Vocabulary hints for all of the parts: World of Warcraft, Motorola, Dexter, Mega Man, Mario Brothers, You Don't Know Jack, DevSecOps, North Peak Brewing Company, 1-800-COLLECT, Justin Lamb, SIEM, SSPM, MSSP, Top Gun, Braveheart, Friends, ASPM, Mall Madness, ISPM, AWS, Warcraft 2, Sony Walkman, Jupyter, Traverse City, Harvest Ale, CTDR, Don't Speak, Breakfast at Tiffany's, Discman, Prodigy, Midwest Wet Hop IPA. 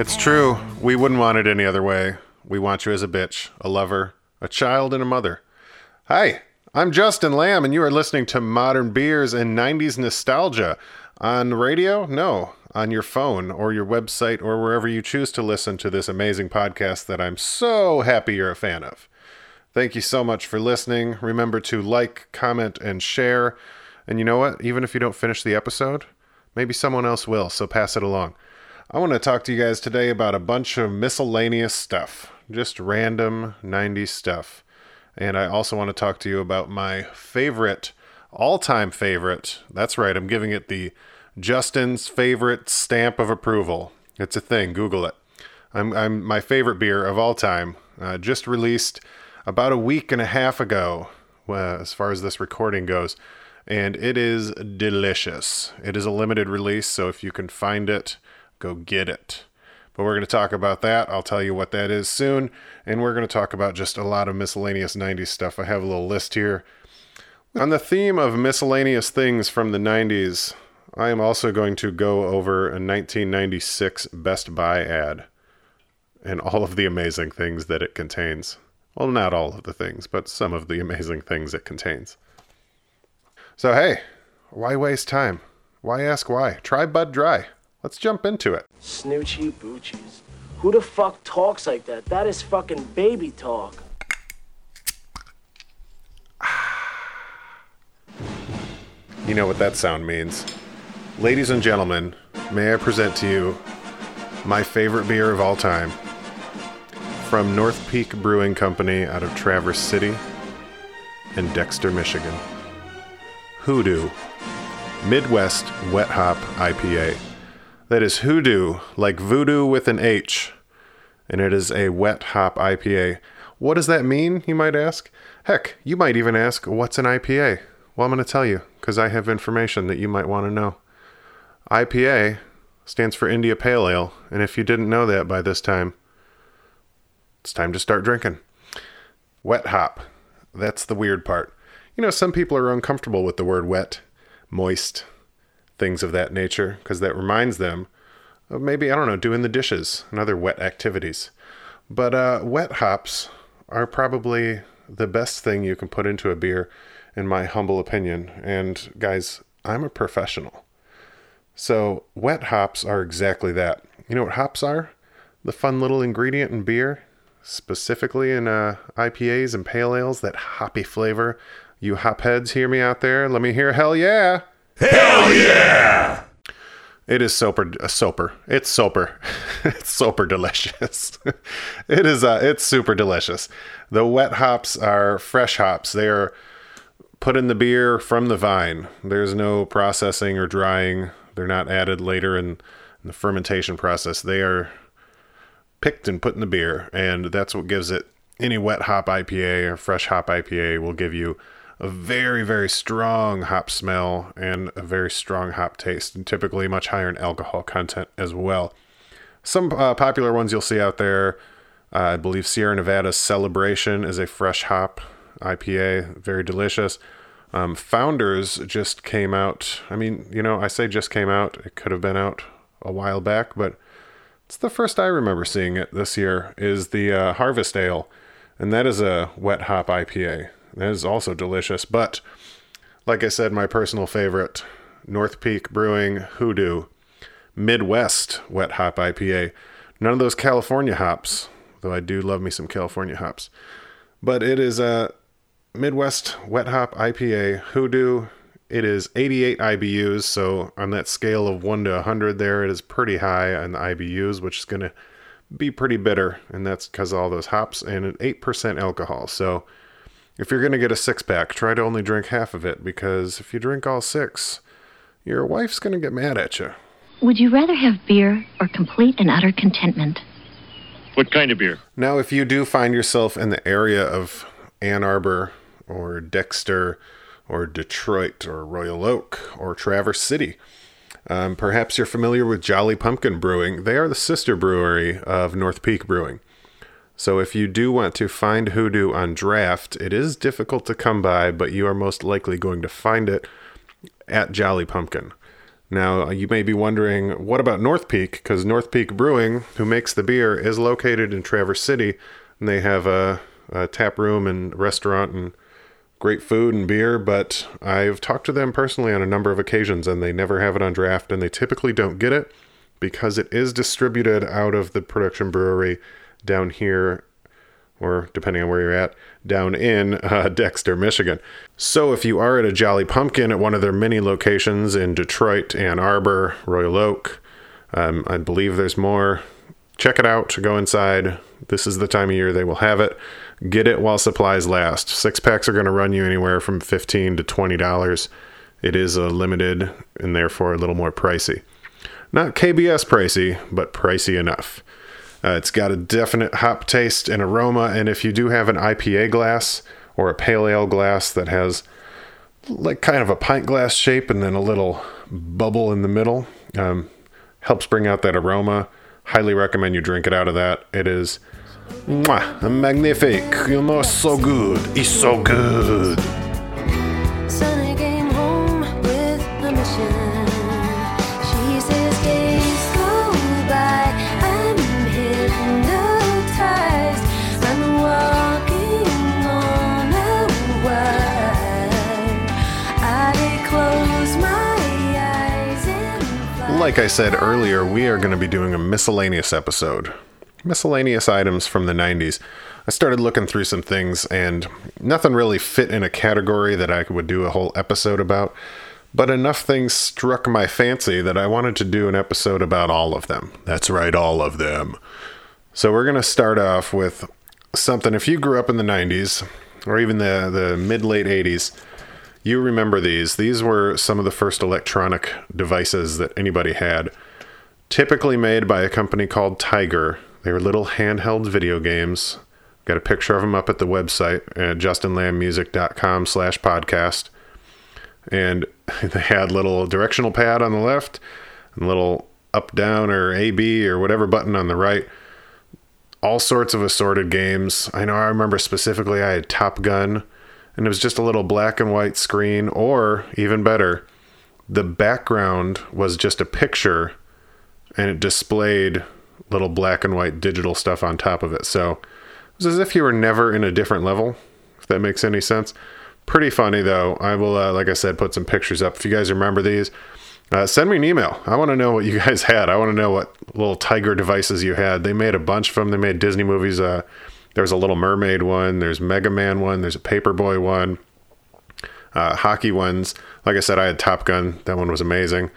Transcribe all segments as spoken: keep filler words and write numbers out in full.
It's true. We wouldn't want it any other way. We want you as a bitch, a lover, a child, and a mother. Hi, I'm Justin Lamb, and you are listening to Modern Beers and nineties Nostalgia. On radio? No. On your phone or your website or wherever you choose to listen to this amazing podcast that I'm so happy you're a fan of. Thank you so much for listening. Remember to like, comment, and share. And you know what? Even if you don't finish the episode, maybe someone else will, so pass it along. I want to talk to you guys today about a bunch of miscellaneous stuff, just random nineties stuff. And I also want to talk to you about my favorite, all-time favorite. That's right, I'm giving it the Justin's favorite stamp of approval. It's a thing, Google it. I'm, I'm my favorite beer of all time, uh, just released about a week and a half ago, uh, as far as this recording goes. And it is delicious. It is a limited release, so if you can find it, go get it. But we're going to talk about that. I'll tell you what that is soon. And we're going to talk about just a lot of miscellaneous nineties stuff. I have a little list here. On the theme of miscellaneous things from the nineties, I am also going to go over a nineteen ninety-six Best Buy ad and all of the amazing things that it contains. Well, not all of the things, but some of the amazing things it contains. So, hey, why waste time? Why ask why? Try Bud Dry. Let's jump into it. Snoochie boochies. Who the fuck talks like that? That is fucking baby talk. You know what that sound means. Ladies and gentlemen, may I present to you my favorite beer of all time from North Peak Brewing Company out of Traverse City and Dexter, Michigan. Hoodoo, Midwest Wet Hop I P A. That is Hoodoo, like voodoo with an H, and it is a wet hop I P A. What does that mean, you might ask? Heck, you might even ask, what's an I P A? Well, I'm going to tell you, because I have information that you might want to know. I P A stands for India Pale Ale, and if you didn't know that by this time, it's time to start drinking. Wet hop, that's the weird part. You know, some people are uncomfortable with the word wet, moist, things of that nature, because that reminds them of maybe, I don't know, doing the dishes and other wet activities. But uh, wet hops are probably the best thing you can put into a beer, in my humble opinion. And guys, I'm a professional. So wet hops are exactly that. You know what hops are? The fun little ingredient in beer, specifically in uh, I P As and pale ales, that hoppy flavor. You hop heads, hear me out there? Let me hear hell yeah! Hell yeah! It is soper, uh, soper. It's soper. It's soper delicious. It is, uh, it's super delicious. The wet hops are fresh hops. They are put in the beer from the vine. There's no processing or drying. They're not added later in, in the fermentation process. They are picked and put in the beer, and that's what gives it. Any wet hop I P A or fresh hop I P A will give you a very, very strong hop smell and a very strong hop taste, and typically much higher in alcohol content as well. Some uh, popular ones you'll see out there, uh, I believe Sierra Nevada's Celebration is a fresh hop I P A, very delicious. Um, Founders just came out. I mean, you know, I say just came out. It could have been out a while back, but it's the first I remember seeing it this year, is the uh, Harvest Ale, and that is a wet hop I P A. That is also delicious, but like I said, my personal favorite, North Peak Brewing Hoodoo Midwest Wet Hop I P A. None of those California hops, though I do love me some California hops. But it is a Midwest Wet Hop I P A Hoodoo. It is eighty-eight I B Us, so on that scale of one to one hundred there, it is pretty high on the I B Us, which is going to be pretty bitter, and that's because of all those hops, and an eight percent alcohol. So if you're going to get a six-pack, try to only drink half of it, because if you drink all six, your wife's going to get mad at you. Would you rather have beer or complete and utter contentment? What kind of beer? Now, if you do find yourself in the area of Ann Arbor or Dexter or Detroit or Royal Oak or Traverse City, um, perhaps you're familiar with Jolly Pumpkin Brewing. They are the sister brewery of North Peak Brewing. So if you do want to find Hoodoo on draft, it is difficult to come by, but you are most likely going to find it at Jolly Pumpkin. Now, you may be wondering, what about North Peak? Because North Peak Brewing, who makes the beer, is located in Traverse City, and they have a, a tap room and restaurant and great food and beer, but I've talked to them personally on a number of occasions, and they never have it on draft, and they typically don't get it because it is distributed out of the production brewery down here, or depending on where you're at, down in uh, Dexter, Michigan. So if you are at a Jolly Pumpkin at one of their many locations in Detroit, Ann Arbor, Royal Oak, um, I believe there's more, check it out, go inside. This is the time of year they will have it. Get it while supplies last. Six packs are going to run you anywhere from fifteen dollars to twenty dollars. It is a limited and therefore a little more pricey. Not K B S pricey, but pricey enough. Uh, it's got a definite hop taste and aroma, and if you do have an I P A glass or a pale ale glass that has like kind of a pint glass shape and then a little bubble in the middle, um, helps bring out that aroma. Highly recommend you drink it out of that. It is mwah, magnifique. You know, so good. It's so good. Like I said earlier, we are going to be doing a miscellaneous episode. Miscellaneous items from the nineties. I started looking through some things, and nothing really fit in a category that I would do a whole episode about, but enough things struck my fancy that I wanted to do an episode about all of them. That's right, all of them. So we're going to start off with something. If you grew up in the nineties, or even the, the mid-late eighties, you remember these. These were some of the first electronic devices that anybody had, typically made by a company called Tiger. They were little handheld video games. Got a picture of them up at the website at justin lamb music dot com slash podcast. And they had little directional pad on the left, and little up, down, or A B, or whatever button on the right. All sorts of assorted games. I know I remember specifically I had Top Gun. And it was just a little black and white screen, or even better, the background was just a picture and it displayed little black and white digital stuff on top of it. So it was as if you were never in a different level, if that makes any sense. Pretty funny though. I will, uh, like I said, put some pictures up. If you guys remember these, uh, send me an email. I want to know what you guys had. I want to know what little Tiger devices you had. They made a bunch of them. They made Disney movies, uh, there's a Little Mermaid one, there's Mega Man one, there's a Paperboy one, uh, hockey ones. Like I said, I had Top Gun. That one was amazing.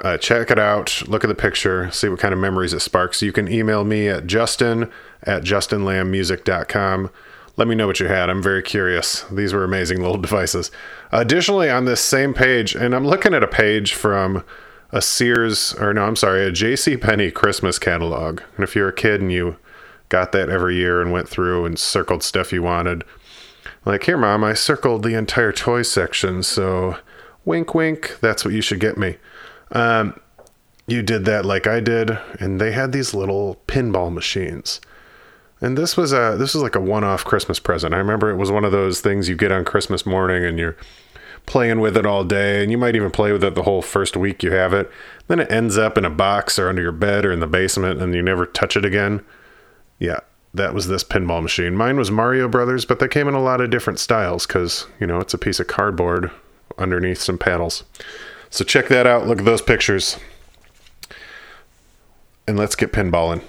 Uh, check it out. Look at the picture. See what kind of memories it sparks. You can email me at justin at justin lamb music dot com. Let me know what you had. I'm very curious. These were amazing little devices. Additionally, on this same page, and I'm looking at a page from a Sears, or no, I'm sorry, a JCPenney Christmas catalog. And if you're a kid and you got that every year and went through and circled stuff you wanted. Like, here, Mom, I circled the entire toy section, so wink, wink, that's what you should get me. Um, you did that like I did, and they had these little pinball machines. And this was a this was like a one-off Christmas present. I remember it was one of those things you get on Christmas morning, and you're playing with it all day, and you might even play with it the whole first week you have it. Then it ends up in a box or under your bed or in the basement, and you never touch it again. Yeah, that was this pinball machine. Mine was Mario Brothers, but they came in a lot of different styles because, you know, it's a piece of cardboard underneath some paddles. So check that out. Look at those pictures. And let's get pinballing.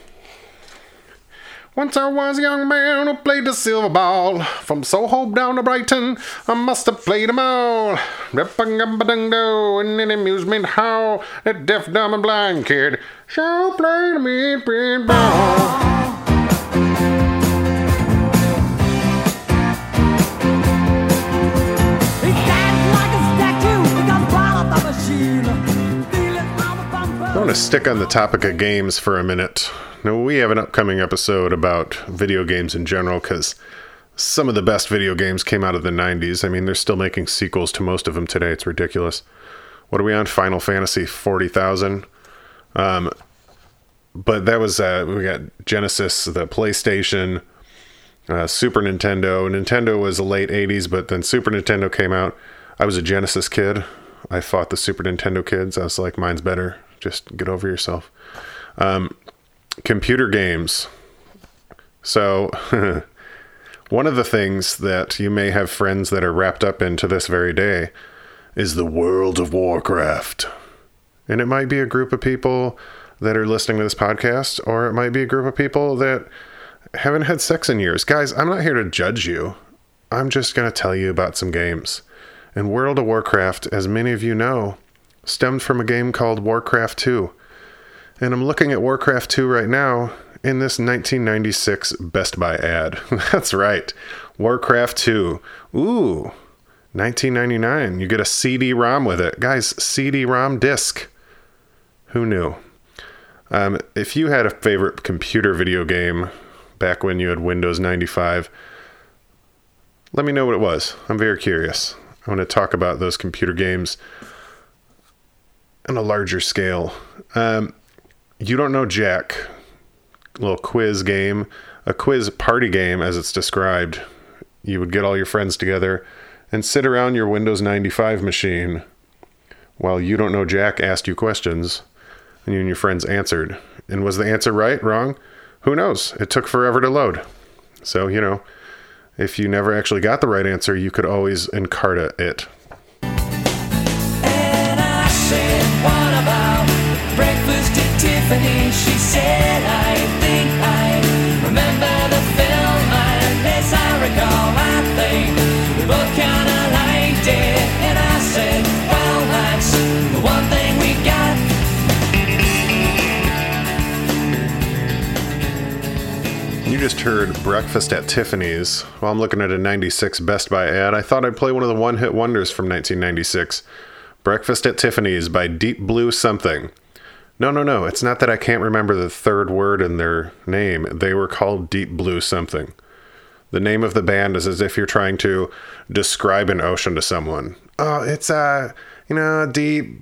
Once I was a young man who played the silver ball. From Soho down to Brighton, I must have played them all. Rip-a-gum-ba-dung-do, in an amusement hall. That deaf, dumb, and blind kid sure played me pinball. I want to stick on the topic of games for a minute. Now, we have an upcoming episode about video games in general because some of the best video games came out of the nineties. I mean, they're still making sequels to most of them today. It's ridiculous. What are we on? Final Fantasy forty thousand. Um, but that was, uh, we got Genesis, the PlayStation, uh, Super Nintendo. Nintendo was the late eighties, but then Super Nintendo came out. I was a Genesis kid. I fought the Super Nintendo kids. I was like, mine's better. Just get over yourself. Um, computer games. So one of the things that you may have friends that are wrapped up into this very day is the World of Warcraft. And it might be a group of people that are listening to this podcast, or it might be a group of people that haven't had sex in years. Guys, I'm not here to judge you. I'm just going to tell you about some games. And World of Warcraft, as many of you know, stemmed from a game called Warcraft two. And I'm looking at Warcraft two right now in this nineteen ninety-six Best Buy ad. That's right. Warcraft two. Ooh, nineteen ninety-nine. You get a C D ROM with it. Guys, C D ROM disc. Who knew? Um, if you had a favorite computer video game back when you had Windows ninety-five, let me know what it was. I'm very curious. I want to talk about those computer games on a larger scale. Um, You Don't Know Jack, a little quiz game, a quiz party game as it's described. You would get all your friends together and sit around your Windows ninety-five machine while You Don't Know Jack asked you questions, and you and your friends answered. And was the answer right, wrong? Who knows? It took forever to load. So, you know, if you never actually got the right answer, you could always Encarta it. And I said, what about Breakfast at Tiffany's? She said, I think I remember the film. Unless I recall, I think we both kind of liked it. And I said, well, that's the one thing we got. You just heard Breakfast at Tiffany's. While I'm looking at a ninety-six Best Buy ad, I thought I'd play one of the one-hit wonders from nineteen ninety-six. Breakfast at Tiffany's by Deep Blue Something. No, no, no. It's not that I can't remember the third word in their name. They were called Deep Blue Something. The name of the band is as if you're trying to describe an ocean to someone. Oh, it's, uh, you know, Deep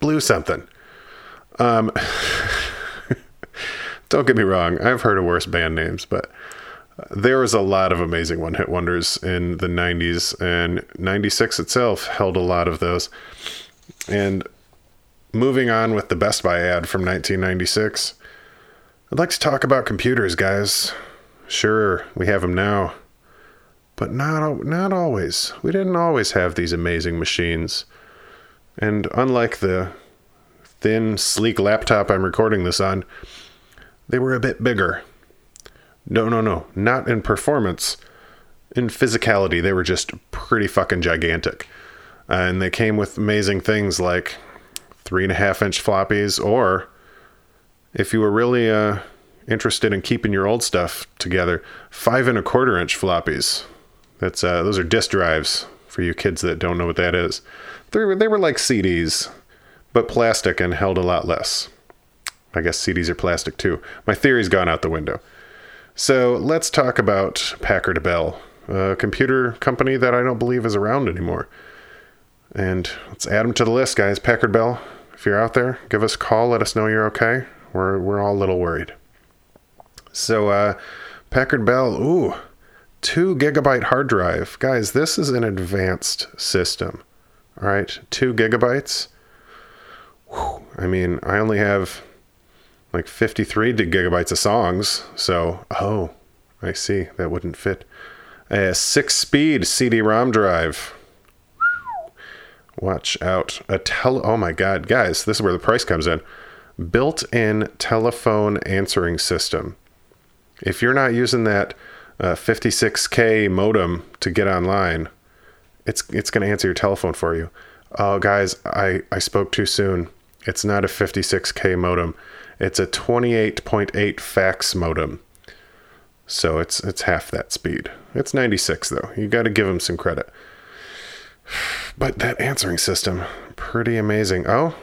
Blue Something. Um... Don't get me wrong, I've heard of worse band names, but there was a lot of amazing one-hit wonders in the nineties, and ninety-six itself held a lot of those. And moving on with the Best Buy ad from nineteen ninety-six, I'd like to talk about computers, guys. Sure, we have them now, but not, not always. We didn't always have these amazing machines. And unlike the thin, sleek laptop I'm recording this on, they were a bit bigger. No, no, no. Not in performance. In physicality, they were just pretty fucking gigantic. Uh, and they came with amazing things like three and a half inch floppies, or if you were really uh, interested in keeping your old stuff together, five and a quarter inch floppies. That's uh, those are disk drives for you kids that don't know what that is. They were, they were like C Ds, but plastic and held a lot less. I guess C Ds are plastic too. My theory's gone out the window. So let's talk about Packard Bell, a computer company that I don't believe is around anymore. And let's add them to the list, guys. Packard Bell, if you're out there, give us a call. Let us know you're okay. We're we're all a little worried. So uh, Packard Bell, ooh, two gigabyte hard drive, guys. This is an advanced system. All right, two gigabytes. Whew. I mean, I only have like fifty-three gigabytes of songs, so, oh, I see, that wouldn't fit. A six-speed C D ROM drive. Watch out. A tele- oh my god, guys, this is where the price comes in. Built-in telephone answering system. If you're not using that uh, fifty-six K modem to get online, it's it's going to answer your telephone for you. Oh, guys, I, I spoke too soon. It's not a fifty-six K modem. It's a twenty-eight point eight fax modem. So it's it's half that speed. It's ninety-six, though. You got to give them some credit. But that answering system, pretty amazing. Oh,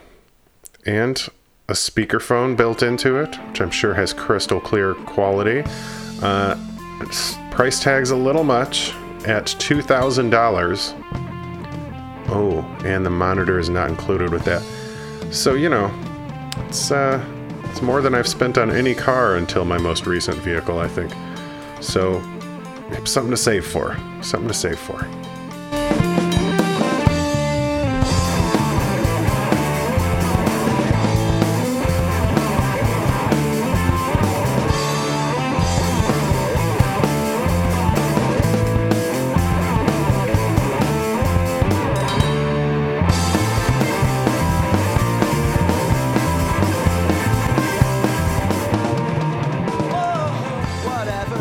and a speakerphone built into it, which I'm sure has crystal clear quality. Uh, price tag's a little much at two thousand dollars. Oh, and the monitor is not included with that. So, you know, It's uh, it's more than I've spent on any car until my most recent vehicle, I think. So, something to save for. Something to save for.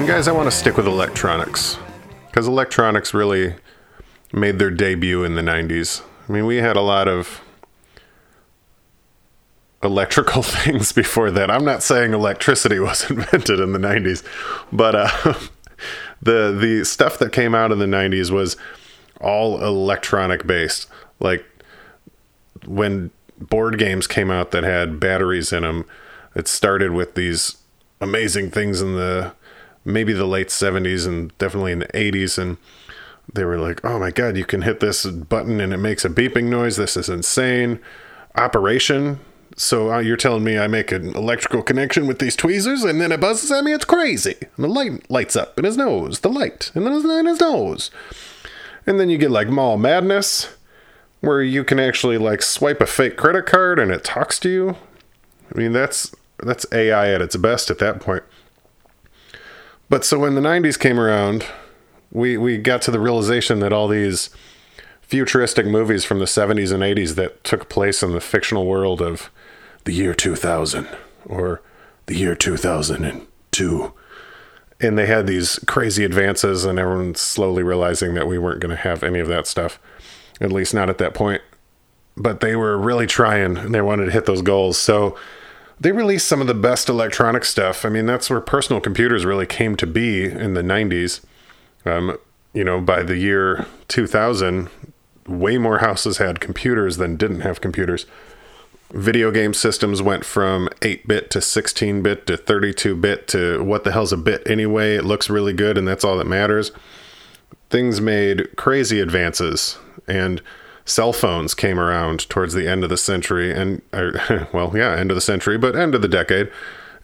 And guys, I want to stick with electronics, because electronics really made their debut in the nineties. I mean, we had a lot of electrical things before that. I'm not saying electricity was invented in the nineties, but uh, the the stuff that came out in the nineties was all electronic based. Like when board games came out that had batteries in them, it started with these amazing things in the maybe the late seventies and definitely in the eighties, and they were like, oh my god, you can hit this button and it makes a beeping noise. This is insane. Operation. So uh, you're telling me I make an electrical connection with these tweezers and then it buzzes at me? It's crazy. And the light lights up in his nose. The light. And then it's in his nose. And then you get like Mall Madness, where you can actually like swipe a fake credit card and it talks to you. I mean, that's that's A I at its best at that point. But so when the nineties came around, we, we got to the realization that all these futuristic movies from the seventies and eighties that took place in the fictional world of the year two thousand or the year two thousand two. And they had these crazy advances, and everyone's slowly realizing that we weren't going to have any of that stuff, at least not at that point. But they were really trying, and they wanted to hit those goals. So they released some of the best electronic stuff. I mean, that's where personal computers really came to be in the nineties. Um, you know, by the year two thousand, way more houses had computers than didn't have computers. Video game systems went from eight-bit to sixteen-bit to thirty-two-bit to what the hell's a bit anyway? It looks really good, and that's all that matters. Things made crazy advances, and cell phones came around towards the end of the century, and or, well, yeah, end of the century, but end of the decade.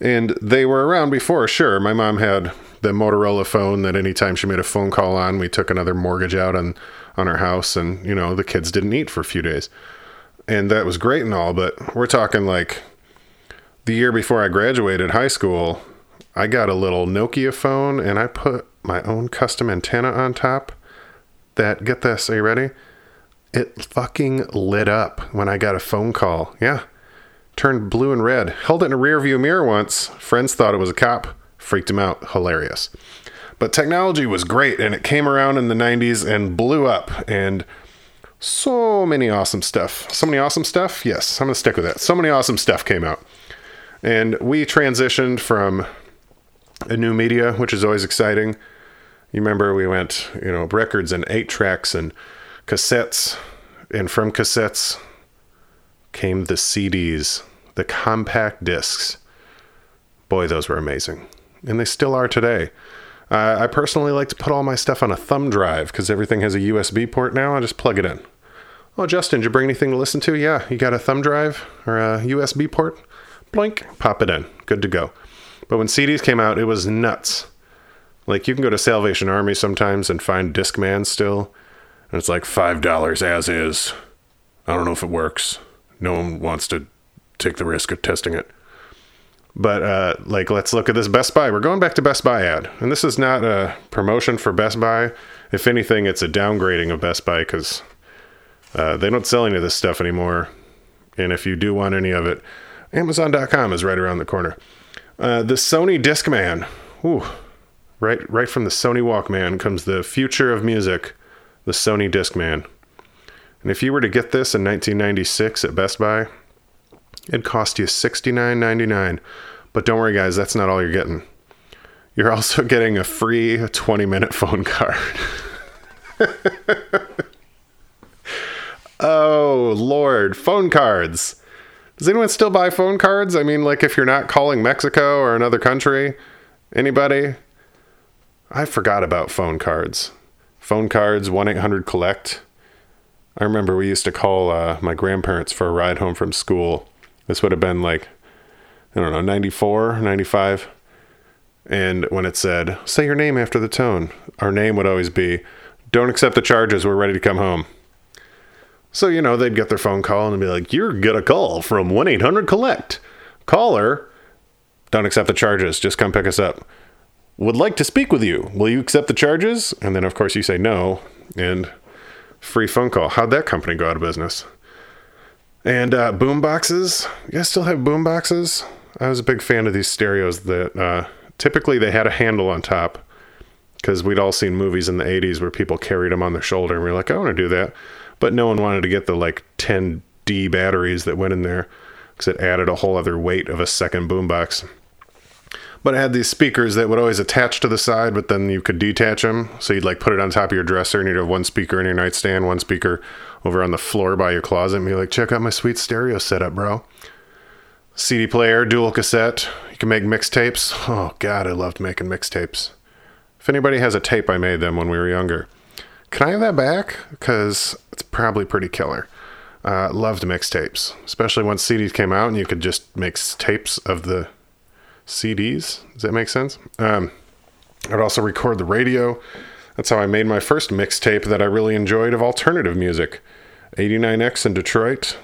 And they were around before, sure. My mom had the Motorola phone that anytime she made a phone call on, we took another mortgage out on on our house, and you know, the kids didn't eat for a few days. And that was great and all, but we're talking like the year before I graduated high school, I got a little Nokia phone, and I put my own custom antenna on top that, get this, are you ready? It fucking lit up when I got a phone call. Yeah. Turned blue and red. Held it in a rearview mirror once. Friends thought it was a cop. Freaked him out. Hilarious. But technology was great, and it came around in the nineties and blew up, and so many awesome stuff. So many awesome stuff? Yes, I'm going to stick with that. So many awesome stuff came out. And we transitioned from a new media, which is always exciting. You remember we went, you know, records and eight tracks and cassettes. And from cassettes came the C Ds, the compact discs. Boy, those were amazing. And they still are today. Uh, I personally like to put all my stuff on a thumb drive because everything has a U S B port now. I just plug it in. Oh, Justin, did you bring anything to listen to? Yeah, you got a thumb drive or a U S B port? Blink, pop it in. Good to go. But when C Ds came out, it was nuts. Like, you can go to Salvation Army sometimes and find Discman still. And it's like five dollars as is. I don't know if it works. No one wants to take the risk of testing it. But, uh, like, let's look at this Best Buy. We're going back to Best Buy ad. And this is not a promotion for Best Buy. If anything, it's a downgrading of Best Buy because uh, they don't sell any of this stuff anymore. And if you do want any of it, Amazon dot com is right around the corner. Uh, the Sony Discman. Ooh, right, right from the Sony Walkman comes the future of music, the Sony Discman. And if you were to get this in nineteen ninety-six at Best Buy, it cost you sixty-nine ninety-nine. But don't worry, guys, that's not all you're getting. You're also getting a free twenty-minute phone card. Oh, Lord. Phone cards. Does anyone still buy phone cards? I mean, like, if you're not calling Mexico or another country. Anybody? I forgot about phone cards. Phone cards, one eight hundred collect. I remember we used to call uh, my grandparents for a ride home from school. This would have been like, I don't know, ninety-four, ninety-five. And when it said, say your name after the tone, our name would always be, don't accept the charges, we're ready to come home. So, you know, they'd get their phone call and be like, you're gonna call from one eight hundred collect. Caller, don't accept the charges, just come pick us up. Would like to speak with you. Will you accept the charges? And then, of course, you say no. And free phone call. How'd that company go out of business? And uh, boom boxes. You guys still have boom boxes? I was a big fan of these stereos that uh, Typically, they had a handle on top because we'd all seen movies in the eighties where people carried them on their shoulder, and we were like, I want to do that. But no one wanted to get the, like, ten D batteries that went in there because it added a whole other weight of a second boombox. But it had these speakers that would always attach to the side, but then you could detach them. So you'd, like, put it on top of your dresser, and you'd have one speaker in your nightstand, one speaker over on the floor by your closet, and be like, check out my sweet stereo setup, bro. C D player, dual cassette. You can make mixtapes. Oh, God, I loved making mixtapes. If anybody has a tape, I made them when we were younger. Can I have that back? Because it's probably pretty killer. Uh, loved mixtapes, especially once C Ds came out and you could just make tapes of the C Ds. Does that make sense? Um, I'd also record the radio. That's how I made my first mixtape that I really enjoyed of alternative music. eighty-nine X in Detroit.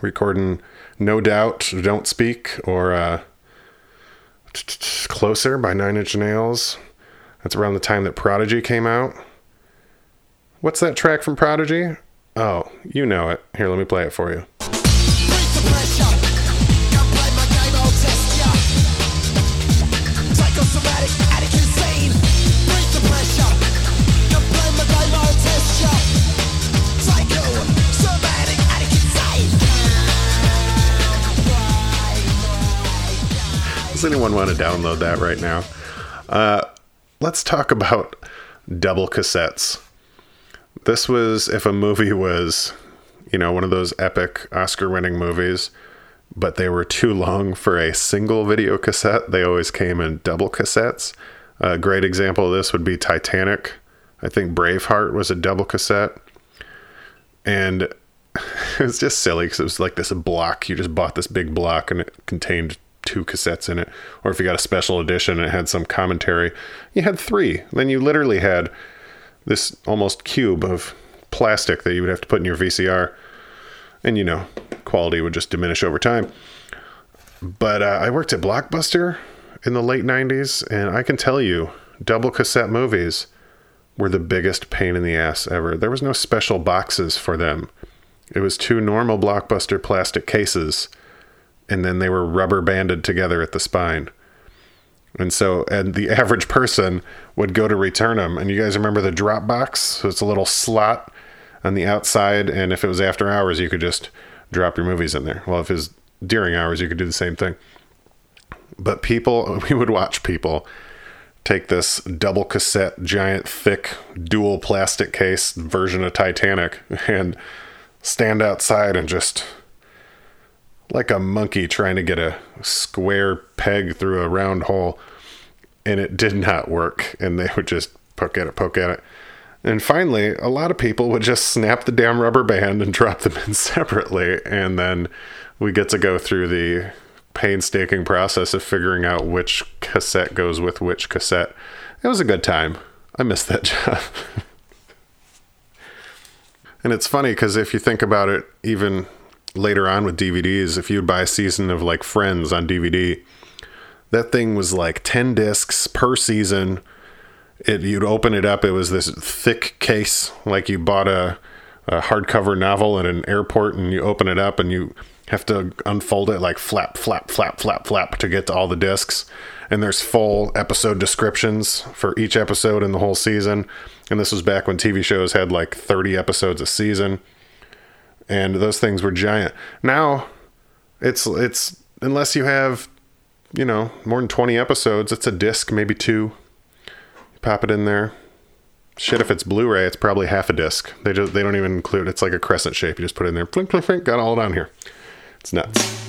Recording No Doubt, Don't Speak, or uh, Closer by Nine Inch Nails. That's around the time that Prodigy came out. What's that track from Prodigy? Oh, you know it. Here, let me play it for you. Does anyone want to download that right now? Uh, let's talk about double cassettes. This was if a movie was, you know, one of those epic Oscar-winning movies, but they were too long for a single video cassette. They always came in double cassettes. A great example of this would be Titanic. I think Braveheart was a double cassette. And it was just silly because it was like this block. You just bought this big block and it contained two cassettes in it, or if you got a special edition and it had some commentary, you had three. Then you literally had this almost cube of plastic that you would have to put in your V C R, and you know, quality would just diminish over time. But uh, I worked at Blockbuster in the late nineties, and I can tell you, double cassette movies were the biggest pain in the ass ever. There was no special boxes for them. It was two normal Blockbuster plastic cases, and then they were rubber banded together at the spine. And so, and the average person would go to return them. And you guys remember the drop box? So it's a little slot on the outside. And if it was after hours, you could just drop your movies in there. Well, if it was during hours, you could do the same thing. But people, we would watch people take this double cassette, giant, thick, dual plastic case version of Titanic and stand outside and just, like a monkey trying to get a square peg through a round hole, and it did not work, and they would just poke at it, poke at it. And finally, a lot of people would just snap the damn rubber band and drop them in separately, and then we get to go through the painstaking process of figuring out which cassette goes with which cassette. It was a good time. I missed that job. And it's funny, because if you think about it, even later on with D V Ds, if you'd buy a season of like Friends on D V D, that thing was like ten discs per season. It you'd open it up, it was this thick case, like you bought a, a hardcover novel at an airport, and you open it up and you have to unfold it like flap, flap, flap, flap, flap to get to all the discs. And there's full episode descriptions for each episode in the whole season. And this was back when T V shows had like thirty episodes a season. And those things were giant. Now, it's, it's unless you have, you know, more than twenty episodes, it's a disc, maybe two. You pop it in there. Shit, if it's Blu-ray, it's probably half a disc. They just, they don't even include, it's like a crescent shape. You just put it in there. Plink, plink, plink. Got all down here. It's nuts.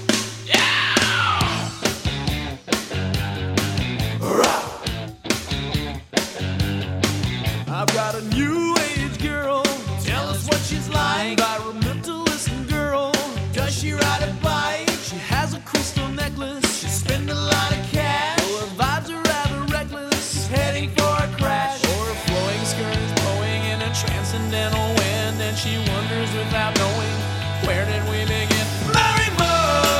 She wonders without knowing, where did we begin? Mary Moe!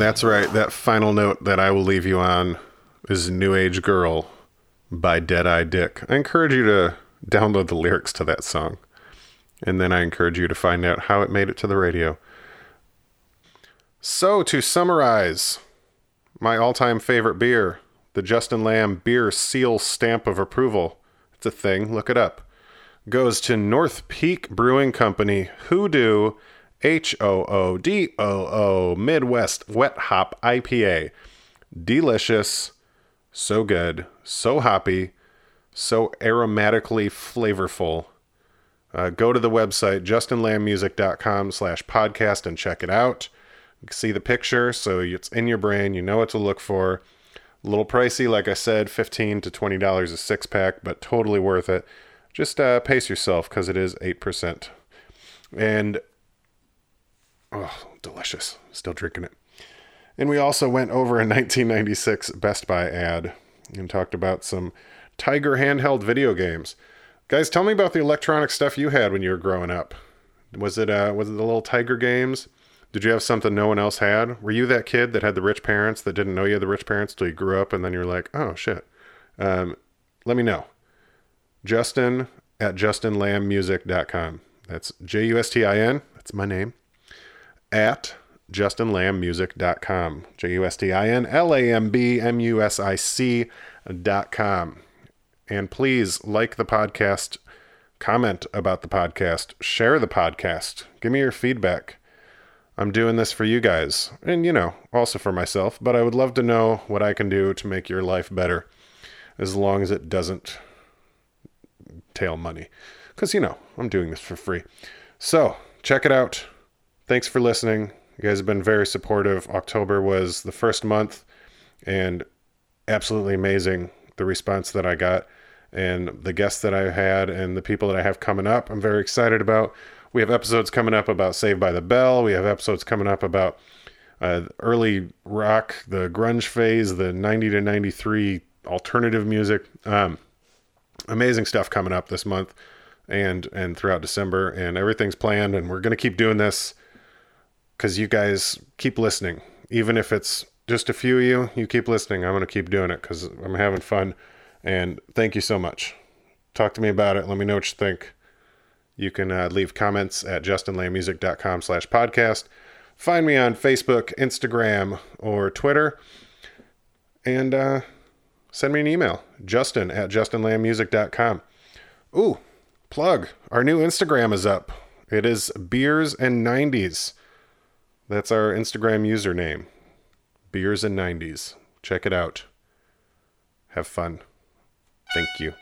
That's right. That final note that I will leave you on is New Age Girl by Deadeye Dick. I encourage you to download the lyrics to that song. And then I encourage you to find out how it made it to the radio. So to summarize, my all-time favorite beer, the Justin Lamb Beer Seal Stamp of Approval. It's a thing. Look it up. Goes to North Peak Brewing Company, Hoodoo, H O O D O O, Midwest Wet Hop I P A. Delicious, so good, so hoppy, so aromatically flavorful. Uh, go to the website, justinlambmusic.com slash podcast and check it out. You can see the picture, so it's in your brain. You know what to look for. A little pricey, like I said, fifteen to twenty dollars a six-pack, but totally worth it. Just uh, pace yourself, because it is eight percent. And, oh, delicious. Still drinking it. And we also went over a nineteen ninety-six Best Buy ad and talked about some Tiger handheld video games. Guys, tell me about the electronic stuff you had when you were growing up. Was it uh, was it the little Tiger games? Did you have something no one else had? Were you that kid that had the rich parents that didn't know you had the rich parents till you grew up and then you're like, oh shit. Um, let me know. Justin at justin lamb music dot com. That's J U S T I N. That's my name. At justin lamb music dot com. J U S T I N L A M B M U S I C dot com. And please like the podcast, comment about the podcast, share the podcast. Give me your feedback. I'm doing this for you guys and, you know, also for myself, but I would love to know what I can do to make your life better as long as it doesn't entail money. Because, you know, I'm doing this for free. So check it out. Thanks for listening. You guys have been very supportive. October was the first month and absolutely amazing, the response that I got and the guests that I had and the people that I have coming up. I'm very excited about. We have episodes coming up about Saved by the Bell. We have episodes coming up about uh, early rock, the grunge phase, the ninety to ninety-three alternative music. Um, amazing stuff coming up this month and, and throughout December. And everything's planned. And we're going to keep doing this because you guys keep listening. Even if it's just a few of you, you keep listening. I'm going to keep doing it because I'm having fun. And thank you so much. Talk to me about it. Let me know what you think. You can uh, leave comments at justinlammusic.com slash podcast. Find me on Facebook, Instagram, or Twitter. And uh, send me an email, justin at justinlammusic.com. Ooh, plug. Our new Instagram is up. It is Beers and nineties. That's our Instagram username. Beers and nineties. Check it out. Have fun. Thank you.